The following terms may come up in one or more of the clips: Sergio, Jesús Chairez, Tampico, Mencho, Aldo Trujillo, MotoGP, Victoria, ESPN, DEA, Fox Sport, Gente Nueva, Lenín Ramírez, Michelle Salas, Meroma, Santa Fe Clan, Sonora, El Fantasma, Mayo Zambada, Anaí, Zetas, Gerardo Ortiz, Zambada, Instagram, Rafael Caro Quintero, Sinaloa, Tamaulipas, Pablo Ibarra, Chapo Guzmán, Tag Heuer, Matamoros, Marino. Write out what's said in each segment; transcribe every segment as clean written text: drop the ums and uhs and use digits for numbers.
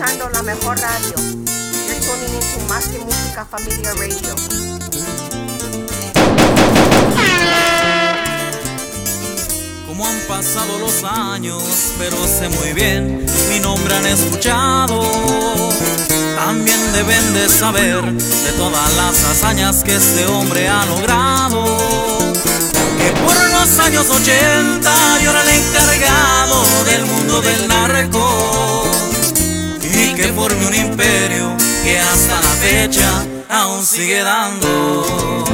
escuchando la mejor radio. You're tuning into Mas que Musica Familia Radio. Como han pasado los años, pero sé muy bien, mi nombre han escuchado. También deben de saber de todas las hazañas que este hombre ha logrado. Que por los años 80 yo era el encargado del mundo del narco. Y que formé un imperio que hasta la fecha aún sigue dando.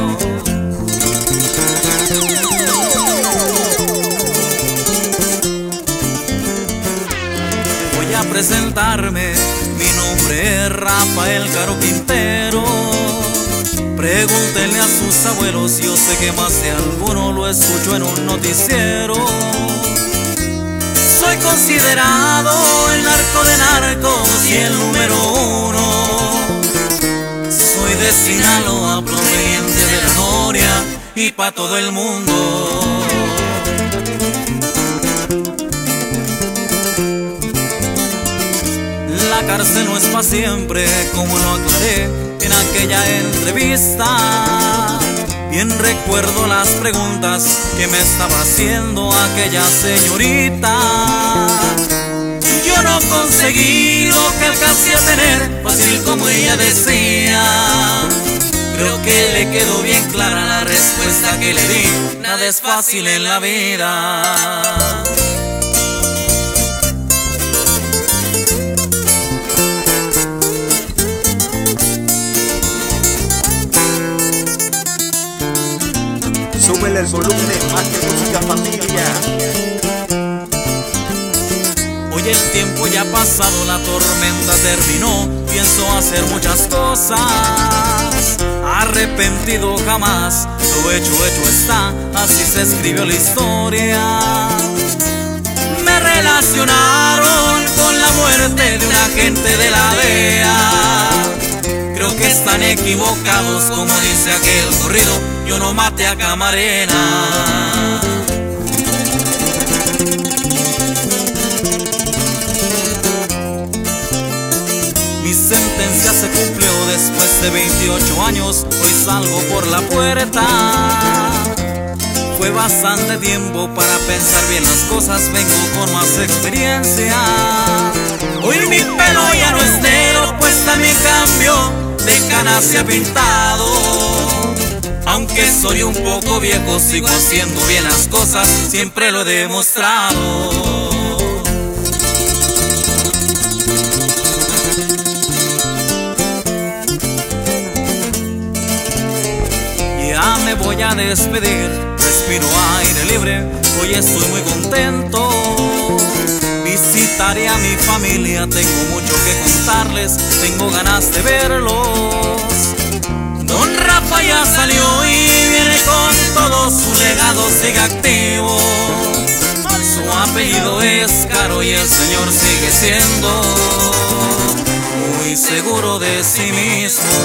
Voy a presentarme, mi nombre es Rafael Caro Quintero. Pregúntenle a sus abuelos, yo sé que más de alguno lo escuchó en un noticiero. Soy considerado el narco de narcos y el número uno. Soy de Sinaloa, proveniente de la noria y pa' todo el mundo. La cárcel no es pa' siempre, como lo aclaré en aquella entrevista. Bien recuerdo las preguntas que me estaba haciendo aquella señorita. Yo no conseguí lo que alcancé a tener, fácil como ella decía. Creo que le quedó bien clara la respuesta que le di, nada es fácil en la vida. Súbele el volumen, Más que Música Familia. Hoy el tiempo ya ha pasado, la tormenta terminó. Pienso hacer muchas cosas, arrepentido jamás. Lo hecho está, así se escribió la historia. Me relacionaron con la muerte de un agente de la DEA. Creo que están equivocados, como dice aquel corrido, yo no maté a Camarena. Mi sentencia se cumplió después de 28 años, hoy salgo por la puerta. Fue bastante tiempo para pensar bien las cosas, vengo con más experiencia. Hoy mi pelo ya no es negro, pues también cambió de cana se ha pintado. Aunque soy un poco viejo, sigo haciendo bien las cosas, siempre lo he demostrado. Ya me voy a despedir, respiro aire libre, hoy estoy muy contento. Visitaré a mi familia, tengo mucho que contarles, tengo ganas de verlos. Don Rafa ya salió y viene con todo, su legado sigue activo. Su apellido es Caro y el señor sigue siendo muy seguro de sí mismo.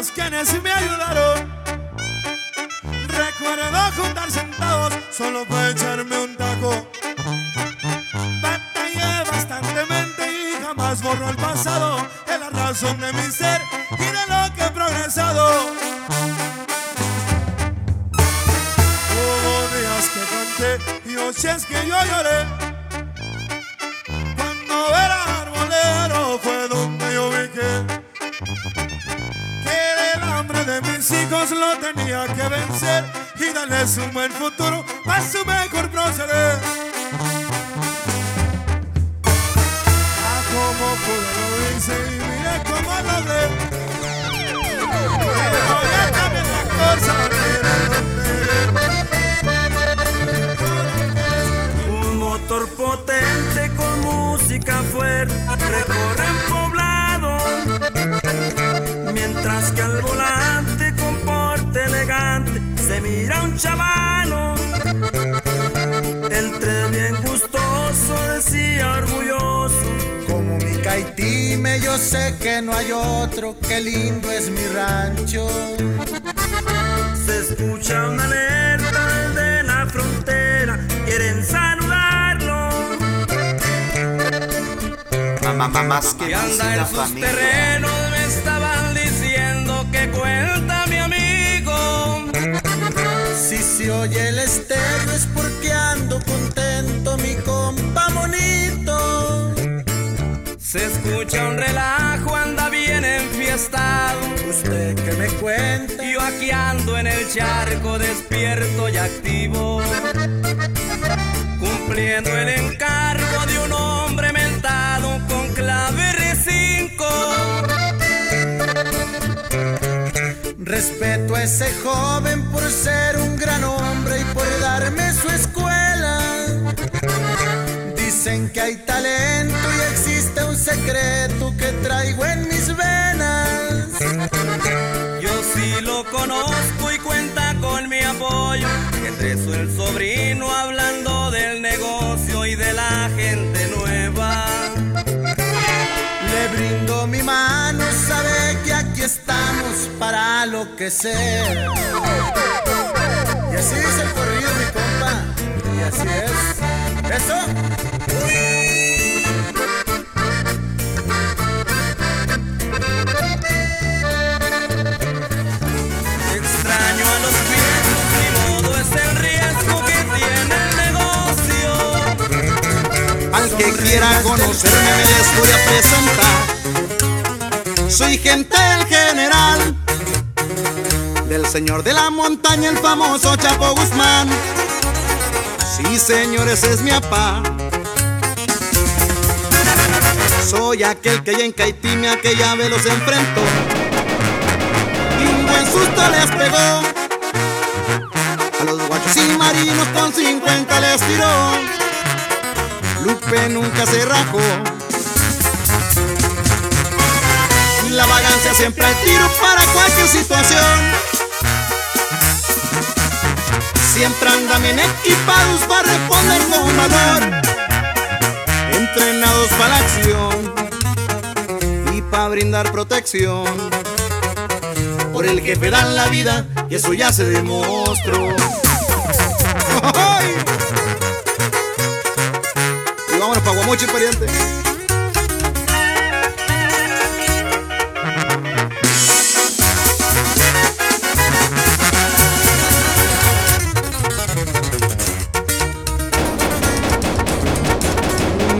los quienes me ayudaron. Recuerdo juntar centavos solo para echarme un taco. Batallé bastantemente y jamás borro el pasado. Es la razón de mi ser y de lo que he progresado. Hubo días que canté y noches que yo lloré. Hijos lo tenía que vencer y darles un buen futuro para su mejor proceder. Ah, como pude lo hice y mira cómo logré. Pero voy a cambiar la cosa, mira dónde. Un motor potente con música fuerte recorre el poblado, mientras que al volante elegante se mira un chavalo, el tren bien gustoso decía orgulloso, como mi caitime yo sé que no hay otro, qué lindo es mi rancho. Se escucha una alerta desde la frontera, quieren saludarlo. Más que anda en sus terrenos me estaban diciendo que cuenta mi amigo. Si se oye el estéreo es porque ando contento, mi compa bonito. Se escucha un relajo, anda bien enfiestado. ¿Usted qué me cuenta? Yo aquí ando en el charco, despierto y activo, cumpliendo el encargo de un hombre mentado con clave R5. Respeto a ese joven por ser un gran hombre y por darme su escuela. Dicen que hay talento y existe un secreto que traigo en mis venas. Yo sí lo conozco y cuenta con mi apoyo. Entre su el sobrino hablando del negocio y de la gente nueva. Le brindo mi mano, sabe que aquí estamos para lo que sea. Y así es el corrido, mi compa. Y así es. ¡Eso! Extraño a los viejos, mi modo es el riesgo que tiene el negocio. Al que quiera conocerme me les voy a presentar. Soy gente del general, del señor de la montaña, el famoso Chapo Guzmán. Sí, señores, es mi apá. Soy aquel que ya en Caitime aquella vez los enfrentó y un buen susto les pegó. A los guachos y marinos con 50 les tiró. Lupe nunca se rajó. La vagancia siempre al tiro para cualquier situación. Siempre andan bien equipados para responder con valor. Entrenados para la acción y para brindar protección. Por el jefe dan la vida y eso ya se demostró. ¡Ay! Y vámonos para Guamuchi, pariente.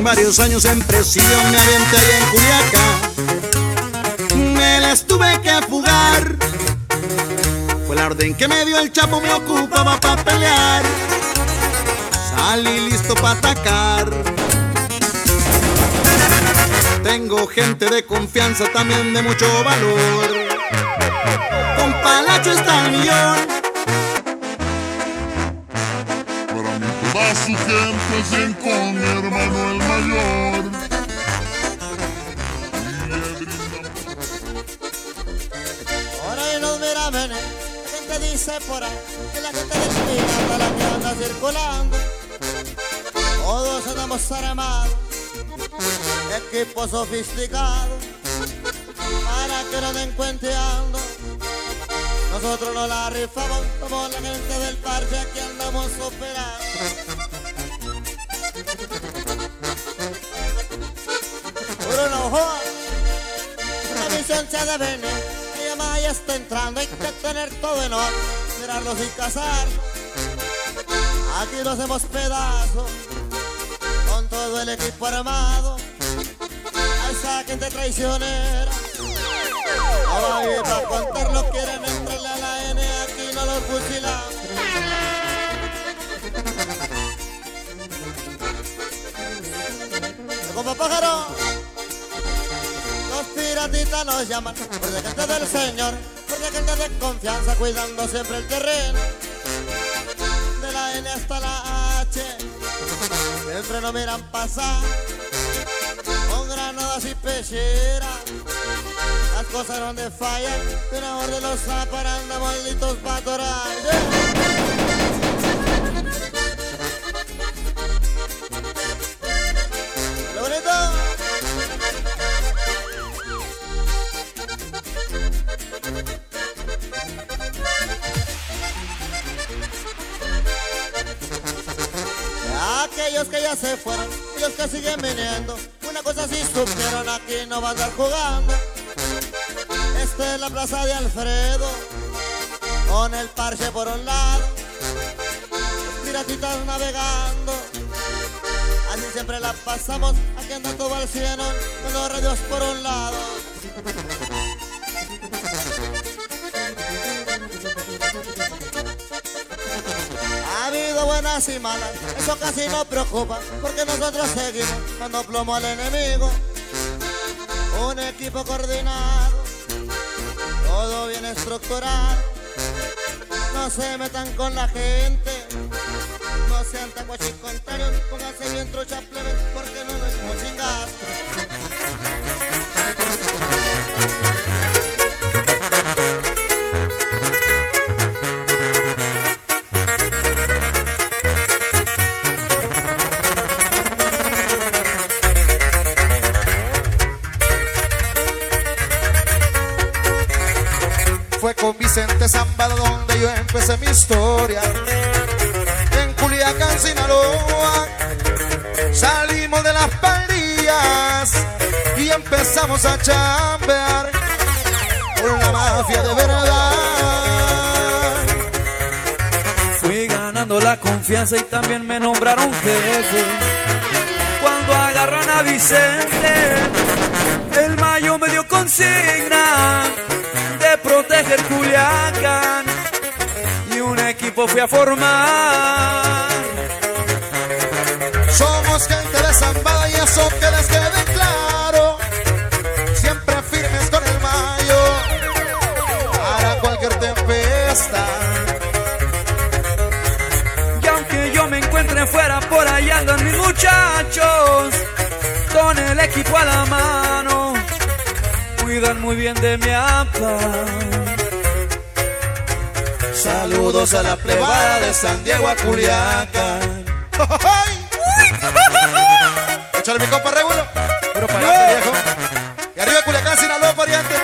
Varios años en prisión me aventé allá en Culiacán. Me las tuve que fugar. Fue la orden que me dio el Chapo, me ocupaba para pelear. Salí listo para atacar. Tengo gente de confianza, también de mucho valor. Con Palacho está el millón. A su gente se encontró mi hermano el mayor. Ahora en los mirabenes, la gente dice por ahí que la gente de China para la que anda circulando. Todos andamos armados, equipos sofisticados, para que no anden cuenteando. Nosotros no la rifamos como la gente del parche, aquí andamos operados. Puro nojo, la misión se devene, ella más ya está entrando, hay que tener todo en orden, mirarlo sin cazar. Aquí nos hacemos pedazos, con todo el equipo armado, a esa gente traicionera. Ahora bien, para contarlo quieren entrarle a la N, aquí no los fusilamos. Como pájaro, los piratitas nos llaman, por la gente del señor, por la gente de confianza, cuidando siempre el terreno. De la N hasta la H, siempre nos miran pasar, con granadas y pecheras. Las cosas donde fallan, de una orden los zaparan, andamos listos para atorar. ¡Lo bonito! Aquellos que ya se fueron, los que siguen viniendo, una cosa sí supieron, aquí no van a andar jugando. Esta es la plaza de Alfredo, con el parche por un lado, piratitas navegando, así siempre la pasamos, aquí anda todo al cielo, con los radios por un lado. Ha habido buenas y malas, eso casi no preocupa, porque nosotros seguimos dando plomo al enemigo, un equipo coordinado. Todo bien estructurado, no se metan con la gente, no sean tan guachis contrarios, pónganse bien truchas plebes, porque no nos hemos chingado. Zambada, donde yo empecé mi historia. En Culiacán, Sinaloa, salimos de las pandillas y empezamos a chambear con la mafia de verdad. Fui ganando la confianza y también me nombraron jefe. Cuando agarran a Vicente, el mayo me dio consigna de proteger Culiacán y un equipo fui a formar. Somos gente de Zambada y eso que les quede claro, siempre firmes con el mayo para cualquier tempestad. Y aunque yo me encuentre fuera, por allá andan mis muchachos con el equipo a la mano, cuidan muy bien de mi apa. Saludos a la plebada de San Diego a Culiacán. Échale mi compa Regulo, pero para allá, viejo. Y arriba Culiacán, Sinaloa, pariente.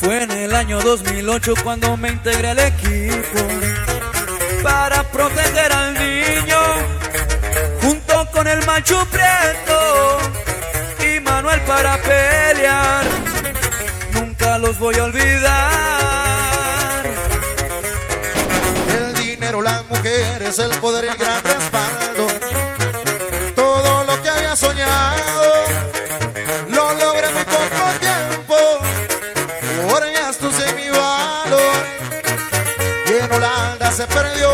Fue en el año 2008 cuando me integré al equipo para proteger al niño, junto con el Macho Prieto y Manuel para pelear. Nunca los voy a olvidar. El dinero, las mujeres, el poder y el gran respaldo, todo lo que había soñado lo logré muy poco tiempo. Ahora ya esto es mi valor, y en Holanda se perdió.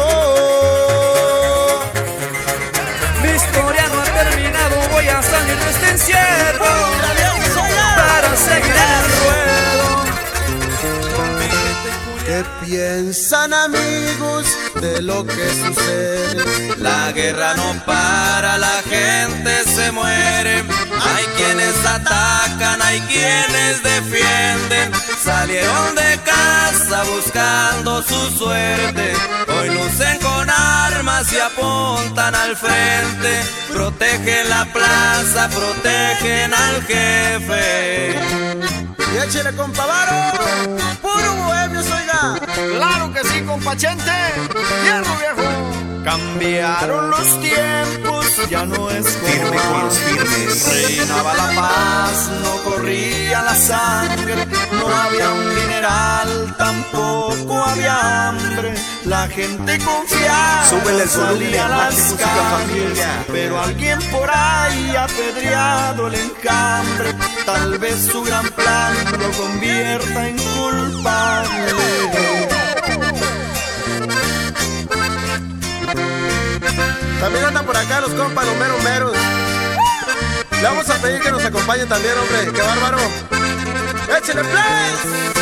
Mi historia no ha terminado, voy a salir de este encierro para seguir en el ruedo. ¿Qué piensan, amigos, de lo que sucede? La guerra no para, la gente se muere. Hay quienes atacan, hay quienes defienden. Salieron de casa buscando su suerte. Hoy lucen con armas y apuntan al frente. Protegen la plaza, protegen al jefe. Y échale, compa Varo, puro bohemio, oiga. Claro que sí, compa Chente, hierro viejo. Cambiaron los tiempos, ya no es como firme con los firmes. Reinaba la paz, no corría la sangre, no había un mineral, tampoco había hambre. La gente confiaba, salía a las calles, pero alguien por ahí apedreado el enjambre. Tal vez su gran plan lo convierta en culpable. También andan por acá los compas, los meros meros. Le vamos a pedir que nos acompañen también, hombre. ¡Qué bárbaro! ¡Échale play!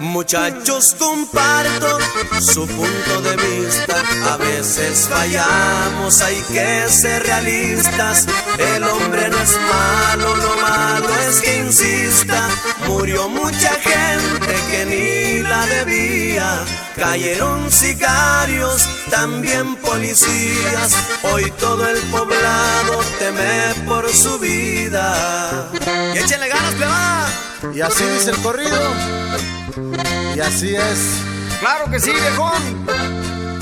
Muchachos, comparto su punto de vista. A veces fallamos, hay que ser realistas. El hombre no es malo, lo malo es que insista. Murió mucha gente que ni la debía. Cayeron sicarios, también policías. Hoy todo el poblado teme por su vida. Y échenle ganas, plebada. Y así dice el corrido. Y así es. Claro que sí, viejón.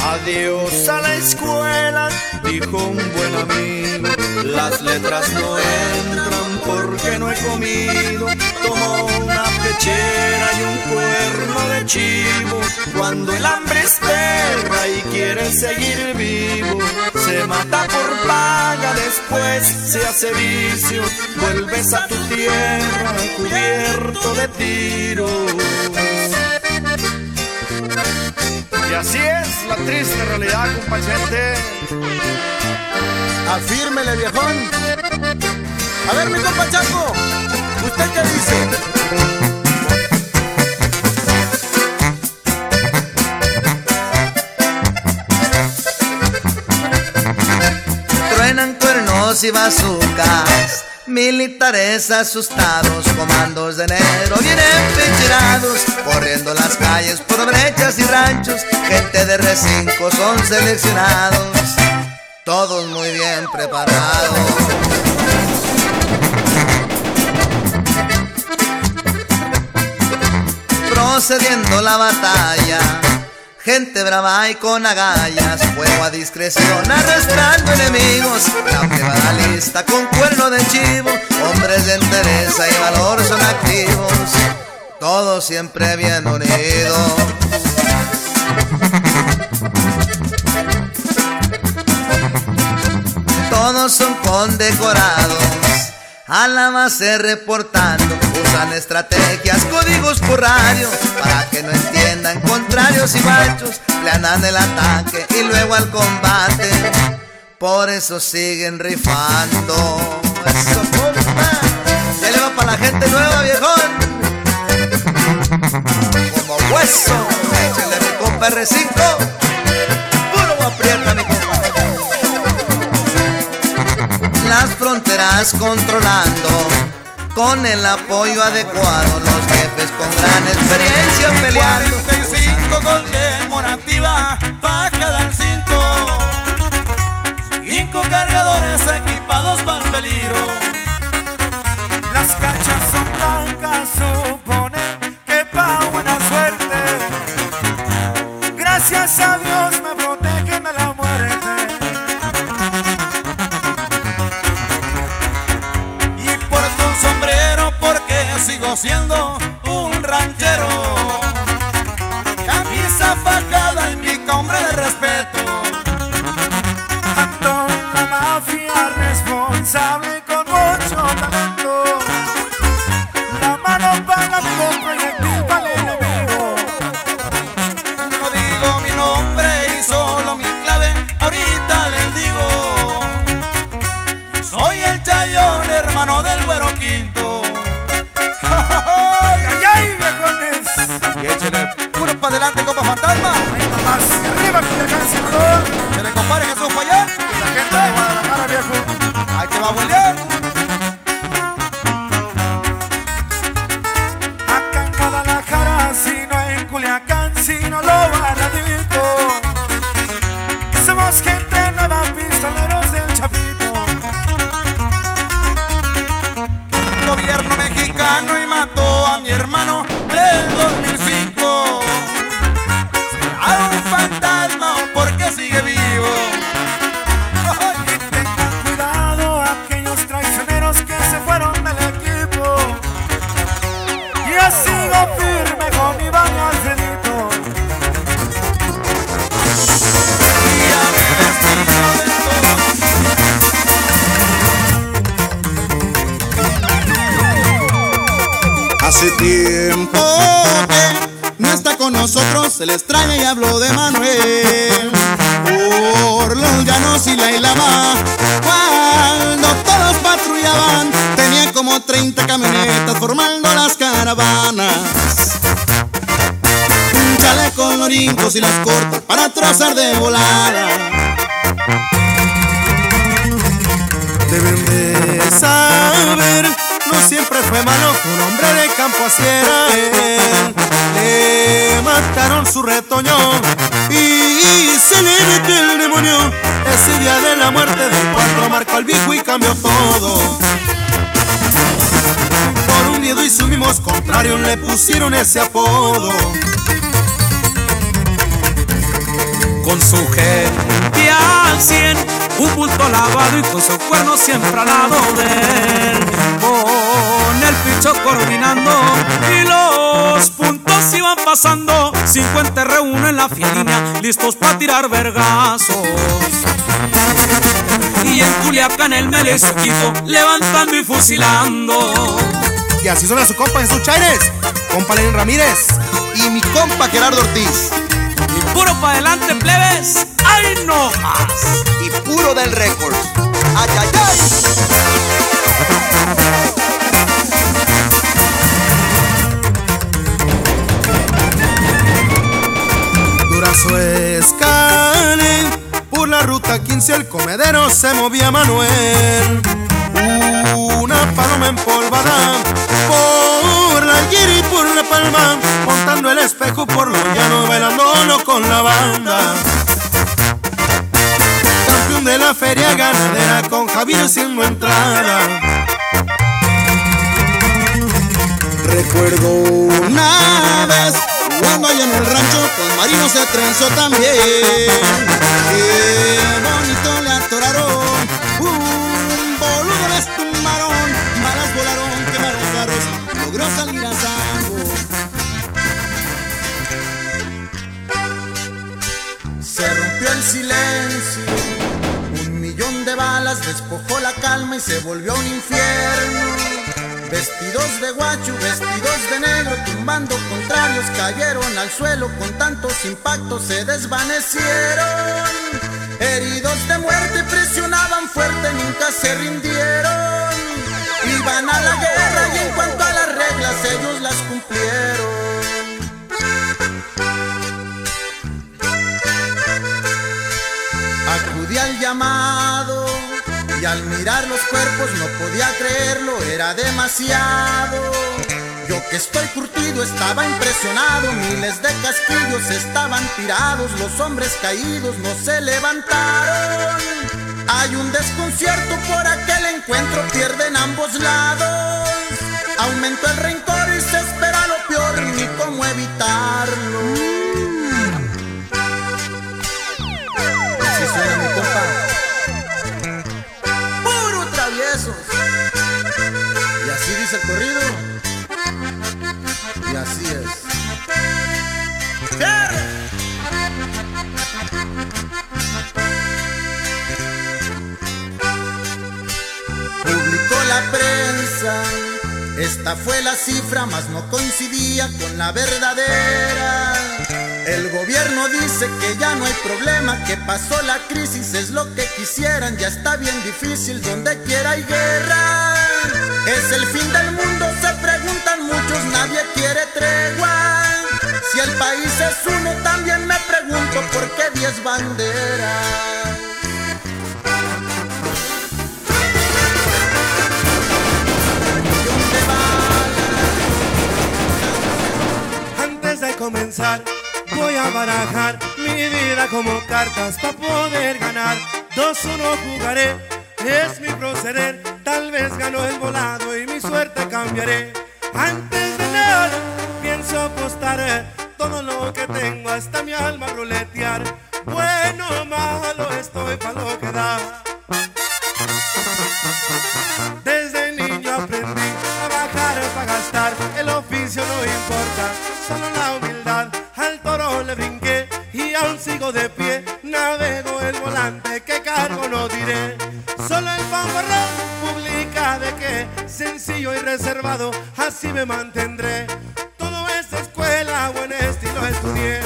Adiós a la escuela, dijo un buen amigo. Las letras no entran porque no he comido. Tomó una pechera y un cuerno de chivo. Cuando el hambre es perra y quiere seguir vivo, se mata por paga, después se hace vicio. Vuelves a tu tierra cubierto de tiros. Y así es la triste realidad, compañente. Afírmele, viejón. A ver, mi compa Chapo, ¿usted qué dice? Y bazucas, militares asustados, comandos de enero bien empincherados, corriendo las calles por brechas y ranchos, gente de recinco son seleccionados, todos muy bien preparados. Procediendo la batalla, gente brava y con agallas, fuego a discreción, arrastrando enemigos. La privada lista con cuerno de chivo, hombres de entereza y valor son activos, todos siempre bien unidos. Todos son condecorados, alabanse reportando, usan estrategias, códigos por radio, para que no entiendan contrarios y machos, planan el ataque y luego al combate, por eso siguen rifando. Eso, compa, ya le va para la gente nueva, viejón, como hueso, échale mi compa R5, puro aprieta mi compa. Las fronteras controlando, con el apoyo adecuado, los jefes con gran experiencia peleando. 45 conmemorativa para cada cinco, 5 cargadores equipados para el peligro. Las cachas son blancas, suponen que pa' buena suerte. Gracias a Dios me protegen de la muerte. Sigo siendo un ranchero, camisa fajada y mi hombre de respeto. Ando en la mafia responsable con mucho talento. La mano paga mi compra y el para el enemigo. No digo mi nombre y solo mi clave, ahorita les digo. Soy el Chayón, hermano del Güero Quinto. adelante, Copa Fantasma. Ahí nomás, arriba Culiacán, Sinaloa. Se le compare Jesús Chairez. La gente de Guadalajara, viejo. Ahí te va a volver. Acá en Guadalajara, sino en Culiacán, Sinaloa, radito. Que somos gente nueva, pistoleros del Chapito. El gobierno mexicano y mató a mi hermano del 2005. A un fantasma porque sigue vivo. Y tengan cuidado aquellos traicioneros que se fueron del equipo. Yo sigo firme con mi baño al dedito. Y a mi destino de todo. Hace tiempo que no está con nosotros, se les extraña y hablo de Manuel. Por los llanos y la hilaba, cuando todos patrullaban, tenía como 30 camionetas formando las caravanas. Un chaleco con orincos y las cortas para trozar de volada. Deben de saber, no siempre fue malo, un hombre de campo así era él. Le mataron su retoño y se le metió el demonio. Ese día de la muerte del cuatro marcó al viejo y cambió todo. Por un miedo y sus mismos contrarios le pusieron ese apodo. Con su gente al 100, un bulto lavado y con su cuerno siempre al lado de él. Con el picho coordinando y los puntos iban pasando. 50 reúnen en la fielina, listos para tirar vergazos. Y en Culiacán el melecito, levantando y fusilando. Y así suena su compa Jesús Chairez, compa Lenín Ramírez y mi compa Gerardo Ortiz. Y puro pa' adelante, plebes, ¡ay no más! Y puro del récord, ¡ay, ay, ay! Durazo escale, por la ruta 15 el comedero se movía Manuel. Una paloma empolvada, por la Guira y por la Palma, montando el espejo por los llanos, bailándolo con la banda. Campeón de la feria ganadera, con Javier siendo entrada. Recuerdo una vez, cuando allá en el rancho, con Marino se trenzó también. Qué bonito le atoraron, boludo les tumbaron, balas volaron, quemaron carros, logró salir a salvo. Se rompió el silencio, 1,000,000 de balas despojó la calma y se volvió un infierno. Vestidos de guacho, vestidos de negro, tumbando contrarios, cayeron al suelo, con tantos impactos se desvanecieron. Heridos de muerte presionaban fuerte, nunca se rindieron. Iban a la guerra y en cuanto a las reglas ellos las cumplieron. Acudí al llamado y al mirar los cuerpos no podía creerlo, era demasiado. Yo que estoy curtido estaba impresionado, miles de casquillos estaban tirados, los hombres caídos no se levantaron. Hay un desconcierto por aquel encuentro, pierden ambos lados. Aumentó el rencor y se espera lo peor, ni cómo evitarlo. Así suena mi compa. ¡Puro traviesos! Y así dice el corrido. Y así es. ¡Cierra! Publicó la prensa, esta fue la cifra, mas no coincidía con la verdadera. El gobierno dice que ya no hay problema, que pasó la crisis, es lo que quisieran. Ya está bien difícil, donde quiera hay guerra. Es el fin del mundo, se preguntan muchos, nadie quiere tregua. Si Si el país es uno, también me pregunto por qué 10 banderas. Antes de comenzar, voy a barajar mi vida como cartas para poder ganar. 2-1 jugaré, es mi proceder. Tal vez gano el volado y mi suerte cambiaré. Antes de nada, pienso apostar todo lo que tengo, hasta mi alma ruletear. Bueno o malo, estoy pa' lo que da. Desde niño aprendí a bajar para gastar. El oficio no importa, solo la humildad. Al toro le brinqué y aún sigo de pie. Navego el volante, que cargo no diré. Solo el fanfarrón publica de que sencillo y reservado, así me mantendré. Todo es escuela, buen estilo estudié.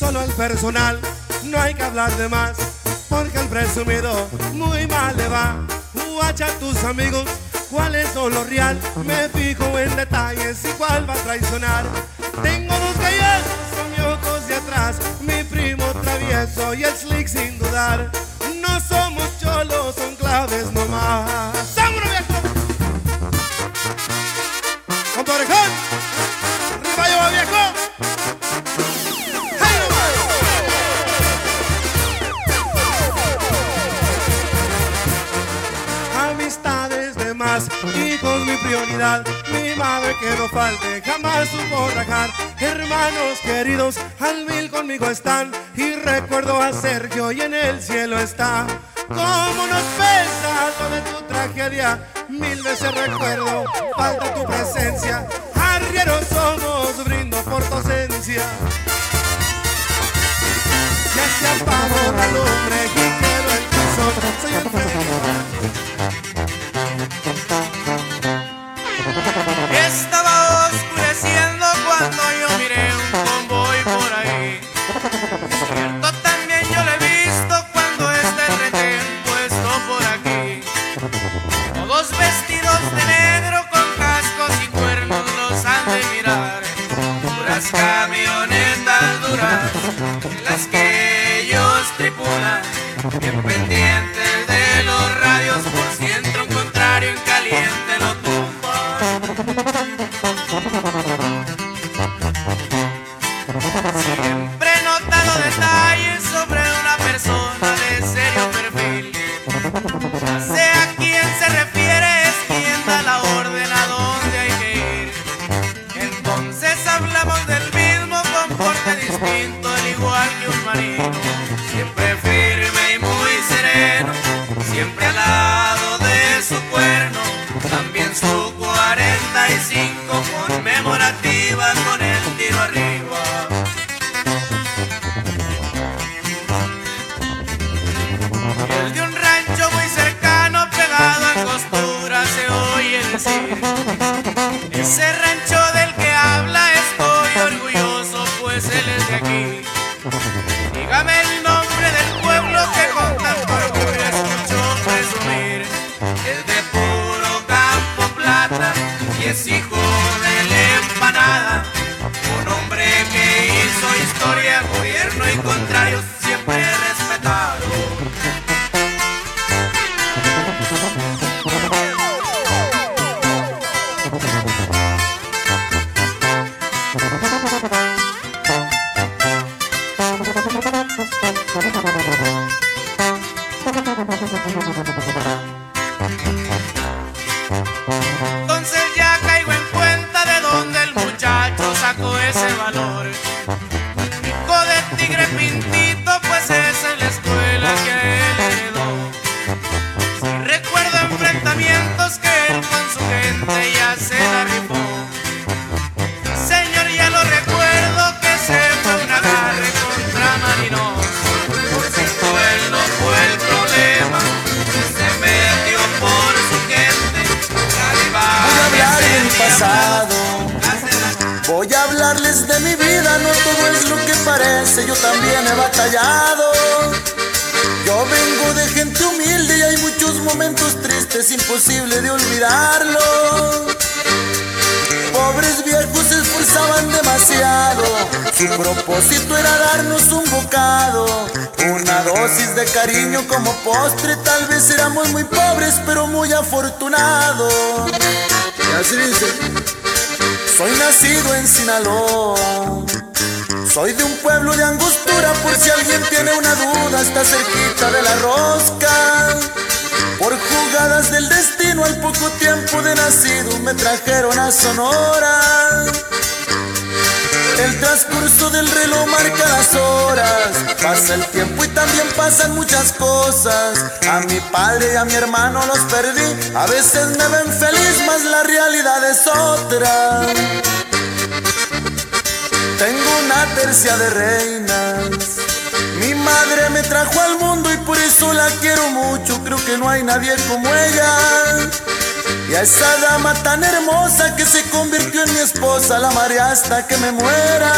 Solo el personal, no hay que hablar de más, porque el presumido muy mal le va. Guacha tus amigos, cuál es lo real. Me fijo en detalles y cuál va a traicionar. Tengo dos gallas, son mi ojos de atrás. Mi primo travieso y el slick sin dudar. No somos cholos, son claves nomás. ¡Sámonos, viejo! ¡Con tu orejón! ¡Arriba yo, viejo! ¡Ay, no más! Amistades de más y con mi prioridad. Mi madre que no falte, jamás supo rajar. Hermanos queridos, al mil conmigo están. Y recuerdo a Sergio y en el cielo está. Cómo nos pesa toda tu tragedia. 1000 veces recuerdo, falta tu presencia. Arrieros somos, brindo por tu ausencia. Ya se apagó la lumbre y quedó el tesoro. Soy el feliz. Estaba oscureciendo cuando yo miré un convoy por ahí. Cierto, también yo lo he visto cuando este retén puesto por aquí. Todos vestidos de negro con cascos y cuernos los han de mirar. Duras camionetas duras en las que ellos tripulan, bien pendientes de los radios por si entra un contrario en caliente lo tumban. Siempre detalles sobre una persona de serio perfil, ya sea a quien se refiere es quien da la orden a dónde hay que ir. Entonces hablamos del mismo con porte distinto, al igual que un marino, siempre firme y muy sereno, siempre al lado de su cuerno. También su 45 conmemorativa con el tiro arriba. El de un rancho muy cercano, pegado a costura, se oye decir. Ese rancho del que habla estoy orgulloso, pues él es de aquí. Dígame el nombre del pueblo que con tanto orgullo escuchó presumir. Es de puro campo plata y es hijo de la empanada. Un hombre que hizo historia, gobierno y contrarios siempre respetado. Entonces ya caigo en cuenta de dónde el muchacho sacó ese valor. Pico de tigre pintito, pues es en la escuela que él heredó. Si recuerdo enfrentamientos que él con su gente ya se la rifó. Señor, ya lo recuerdo que se fue un agarre contra Marino. Pues él no fue el problema, se metió por su gente. Voy a hablar de mi pasado, voy a hablarles de mi vida. No todo es lo que parece, yo también he batallado. Yo vengo de gente humilde y hay muchos momentos tristes, imposible de olvidarlo. pobres viejos se esforzaban demasiado. Su propósito era darnos un bocado, una dosis de cariño como postre. Tal vez éramos muy pobres pero muy afortunados. Y así dice: soy nacido en Sinaloa, soy de un pueblo de angostura. Por si alguien tiene una duda, está cerquita de la rosca. Por jugadas del destino, al poco tiempo de nacido, me trajeron a Sonora. El transcurso del reloj marca las horas, pasa el tiempo y también pasan muchas cosas. A mi padre y a mi hermano los perdí, a veces me ven feliz, mas la realidad es otra. Tengo una tercia de reinas, mi madre me trajo al mundo y por eso la quiero mucho. Creo que no hay nadie como ella. Y a esa dama tan hermosa que se convirtió en mi esposa, la amaré hasta que me muera.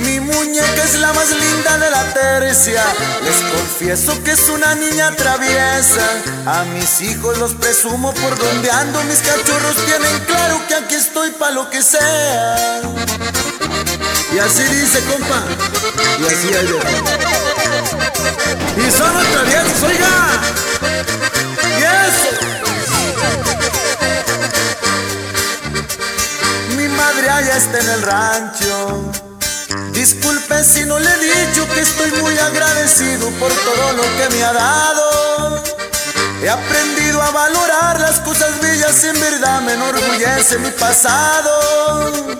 Mi muñeca es la más linda de la tercia, les confieso que es una niña traviesa. A mis hijos los presumo por donde ando, mis cachorros tienen claro que aquí estoy pa' lo que sea. Y así dice, compa, y así hay. Y son los traviesos, oiga. Y eso. Mi madre allá está en el rancho. Disculpe si no le he dicho que estoy muy agradecido por todo lo que me ha dado. He aprendido a valorar las cosas bellas y en verdad me enorgullece mi pasado.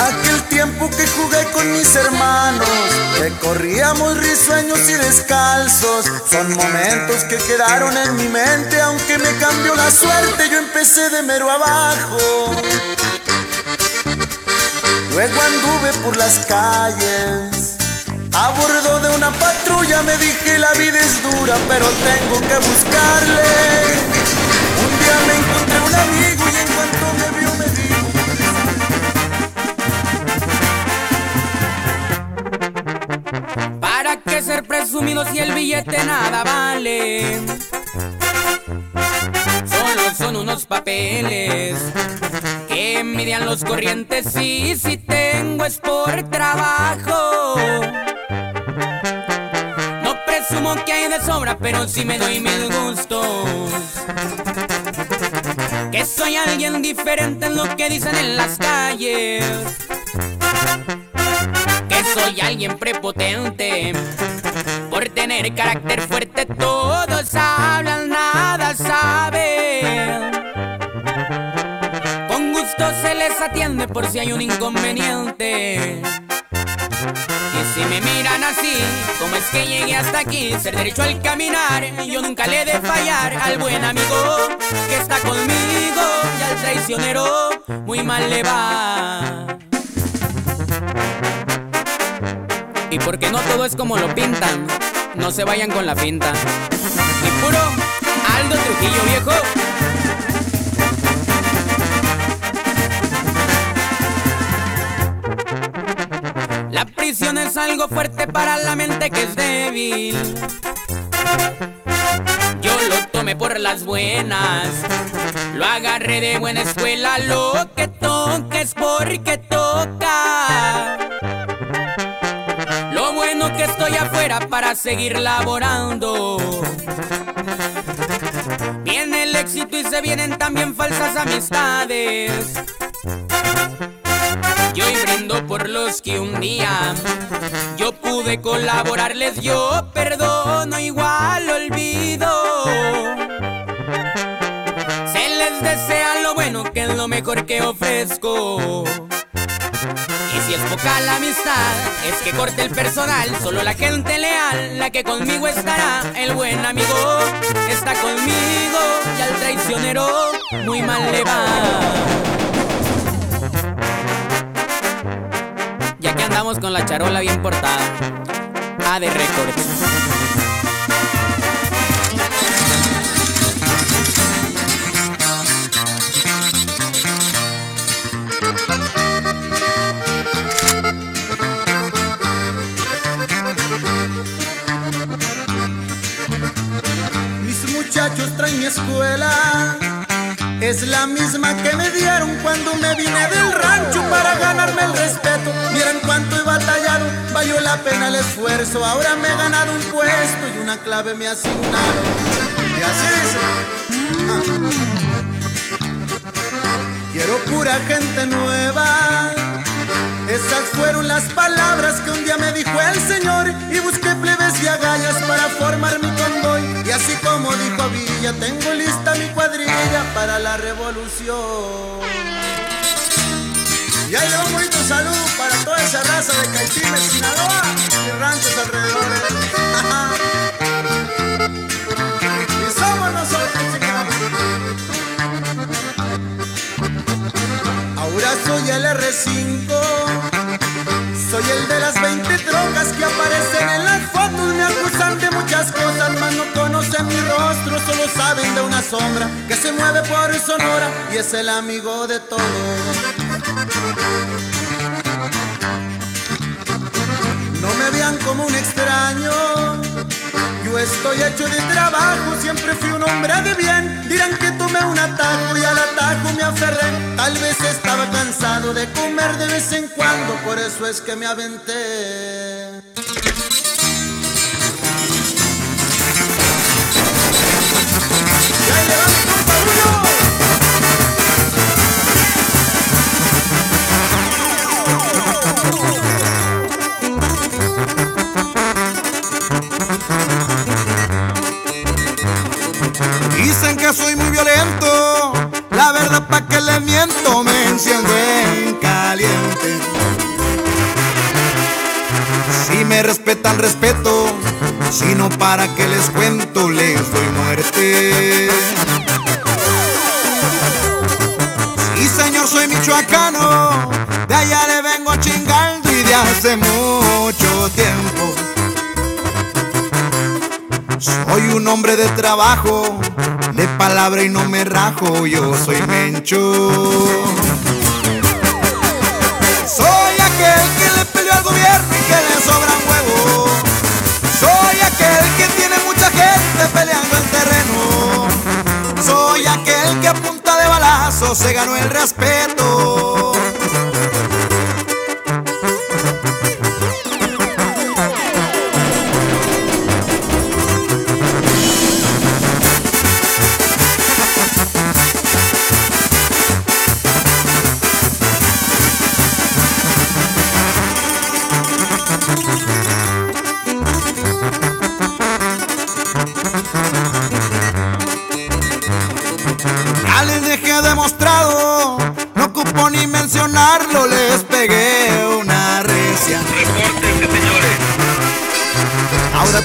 Aquel tiempo que jugué con mis hermanos, que corríamos risueños y descalzos, son momentos que quedaron en mi mente. Aunque me cambió la suerte, yo empecé de mero abajo. Luego anduve por las calles, a bordo de una patrulla. Me dije la vida es dura, pero tengo que buscarle. Un día me encontré un amigo y en cuanto me vio me dijo: ¿para qué ser presumido si el billete nada vale? Solo son unos papeles que median los corrientes, y si tengo es por trabajo. No presumo que hay de sobra, pero sí me doy mis gustos. Que soy alguien diferente en lo que dicen en las calles, que soy alguien prepotente por tener carácter fuerte. Todos hablan, nada saben. Con gusto se les atiende por si hay un inconveniente. Y si me miran así, ¿cómo es que llegué hasta aquí? Ser derecho al caminar, yo nunca le he de fallar al buen amigo que está conmigo, y al traicionero muy mal le va. Y porque no todo es como lo pintan, no se vayan con la pinta. Y puro Aldo Trujillo, viejo. La prisión es algo fuerte para la mente que es débil. Yo lo tomé por las buenas, lo agarré de buena escuela. Lo que toca es porque toca. Lo bueno que estoy afuera para seguir laborando. Viene el éxito y se vienen también falsas amistades. Yo hoy brindo por los que un día yo pude colaborarles. Yo perdono, igual olvido. Se les desea lo bueno, que es lo mejor que ofrezco. Si es poca la amistad, es que corte el personal. Solo la gente leal, la que conmigo estará. El buen amigo está conmigo, y al traicionero muy mal le va. Ya que andamos con la charola bien portada, A de Records. Mis muchachos traen mi escuela, es es la misma que me dieron cuando me vine del rancho para ganarme el respeto. Miren cuánto he batallado, valió la pena el esfuerzo. Ahora me he ganado un puesto y una clave me asignaron. Y así dice. Quiero pura gente nueva. Esas fueron las palabras que un día me dijo el Señor, y busqué plebes y agallas para formar mi convoy. Y así como dijo Villa, tengo lista mi cuadrilla para la revolución. Y ahí le va un bonito saludo para toda esa raza de Caetines, Sinaloa y ranchos alrededores. Y somos nosotros, chicas. Ahora soy el R5, soy el de las 20 drogas que aparecen en las fotos. Me acusan de muchas cosas, mas no conocen mi rostro, solo saben de una sombra que se mueve por Sonora y es el amigo de todos. No me vean como un extraño, yo estoy hecho de trabajo, siempre fui un hombre de bien. Dirán que tomé un atajo y al atajo me aferré. Tal vez estaba cansado de comer de vez en cuando, por eso es que me aventé. Dicen que soy muy violento, la verdad pa' que les miento, me enciendo en caliente. Si me respetan, respeto, si no para que les cuento, les doy muerte. Sí señor, soy michoacano, de allá le vengo chingando y de hace mucho tiempo. Soy un hombre de trabajo, de palabra y no me rajo, yo soy Mencho. Soy aquel que le peleó al gobierno y que le sobran huevos. Soy aquel que tiene mucha gente peleando el terreno. Soy aquel que a punta de balazo se ganó el respeto.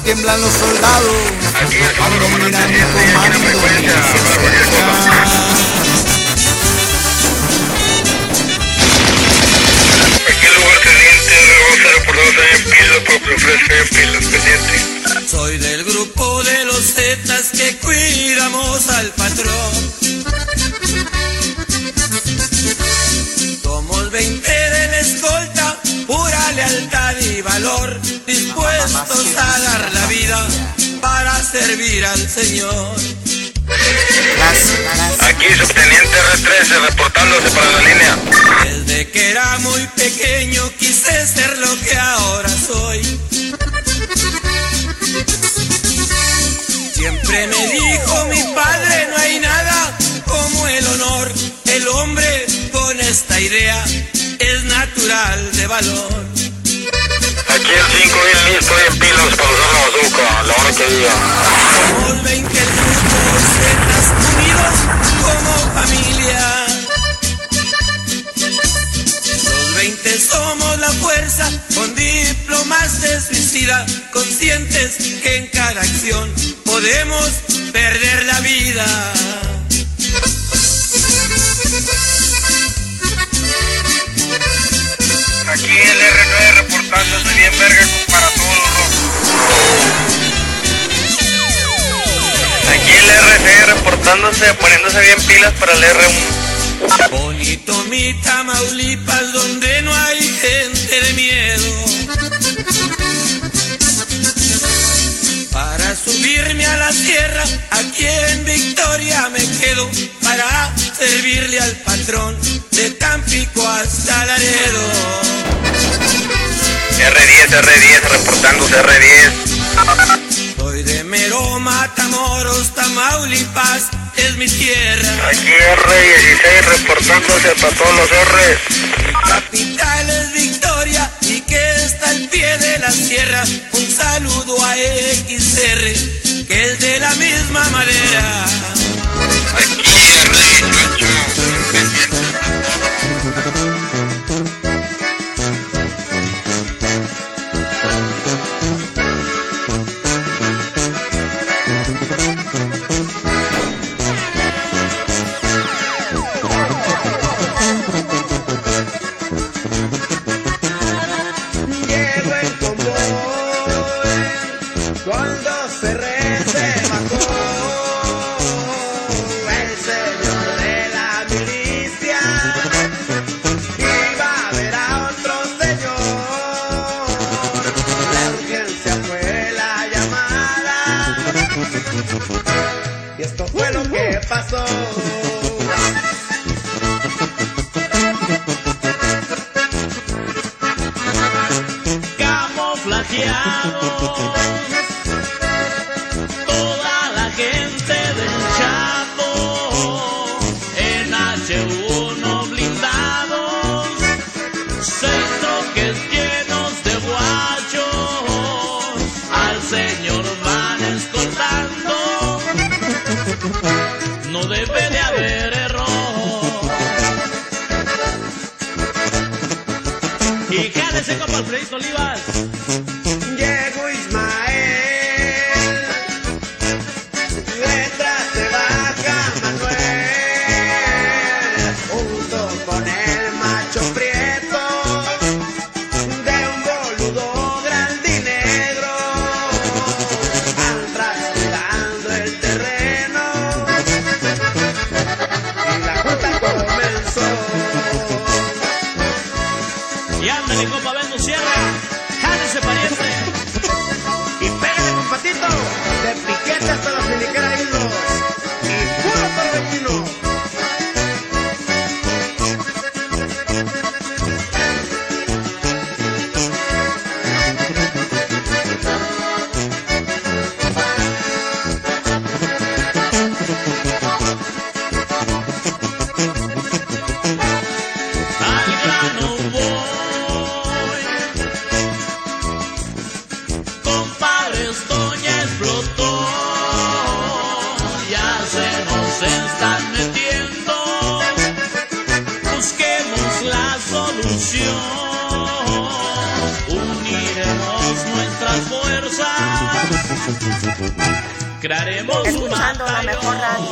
Tiemblan los soldados cuando miran mi comando y se acercan. Aquí lugar teniente, por dos años pilas, por ofrecer pilas pendientes. Soy del grupo de los Zetas que cuidamos al patrón. Somos 20 de la escolta, pura lealtad y valor, dispuestos a dar la vida para servir al Señor. Aquí subteniente R13 reportándose para la línea. Desde que era muy pequeño quise ser lo que ahora soy. Siempre me dijo mi padre, no hay nada como el honor. El hombre con esta idea es natural de valor. Aquí el 5 bien listo y en pilas para usar la bazooka a la hora que diga. Somos 20 grupos Zetas unidos como familia. Los 20 somos la fuerza con diplomas de suicida, conscientes que en cada acción podemos perder la vida. Aquí el R9 reportándose bien verga para todos los rojos. Aquí el RC reportándose, poniéndose bien pilas para el R1. Bonito mi Tamaulipas, donde no hay gente de miedo. Para subirme a la sierra, aquí en Victoria me quedo para servirle al patrón de Tampico hasta Laredo. R10, reportándose R10. Soy de Meroma, Matamoros, Tamaulipas, es mi tierra. Aquí R16 reportándose para todos los R's. Capital es Victoria y que está al pie de la sierra. Un saludo a XR, que es de la misma manera. Aquí R18. Escuchando la mejor radio.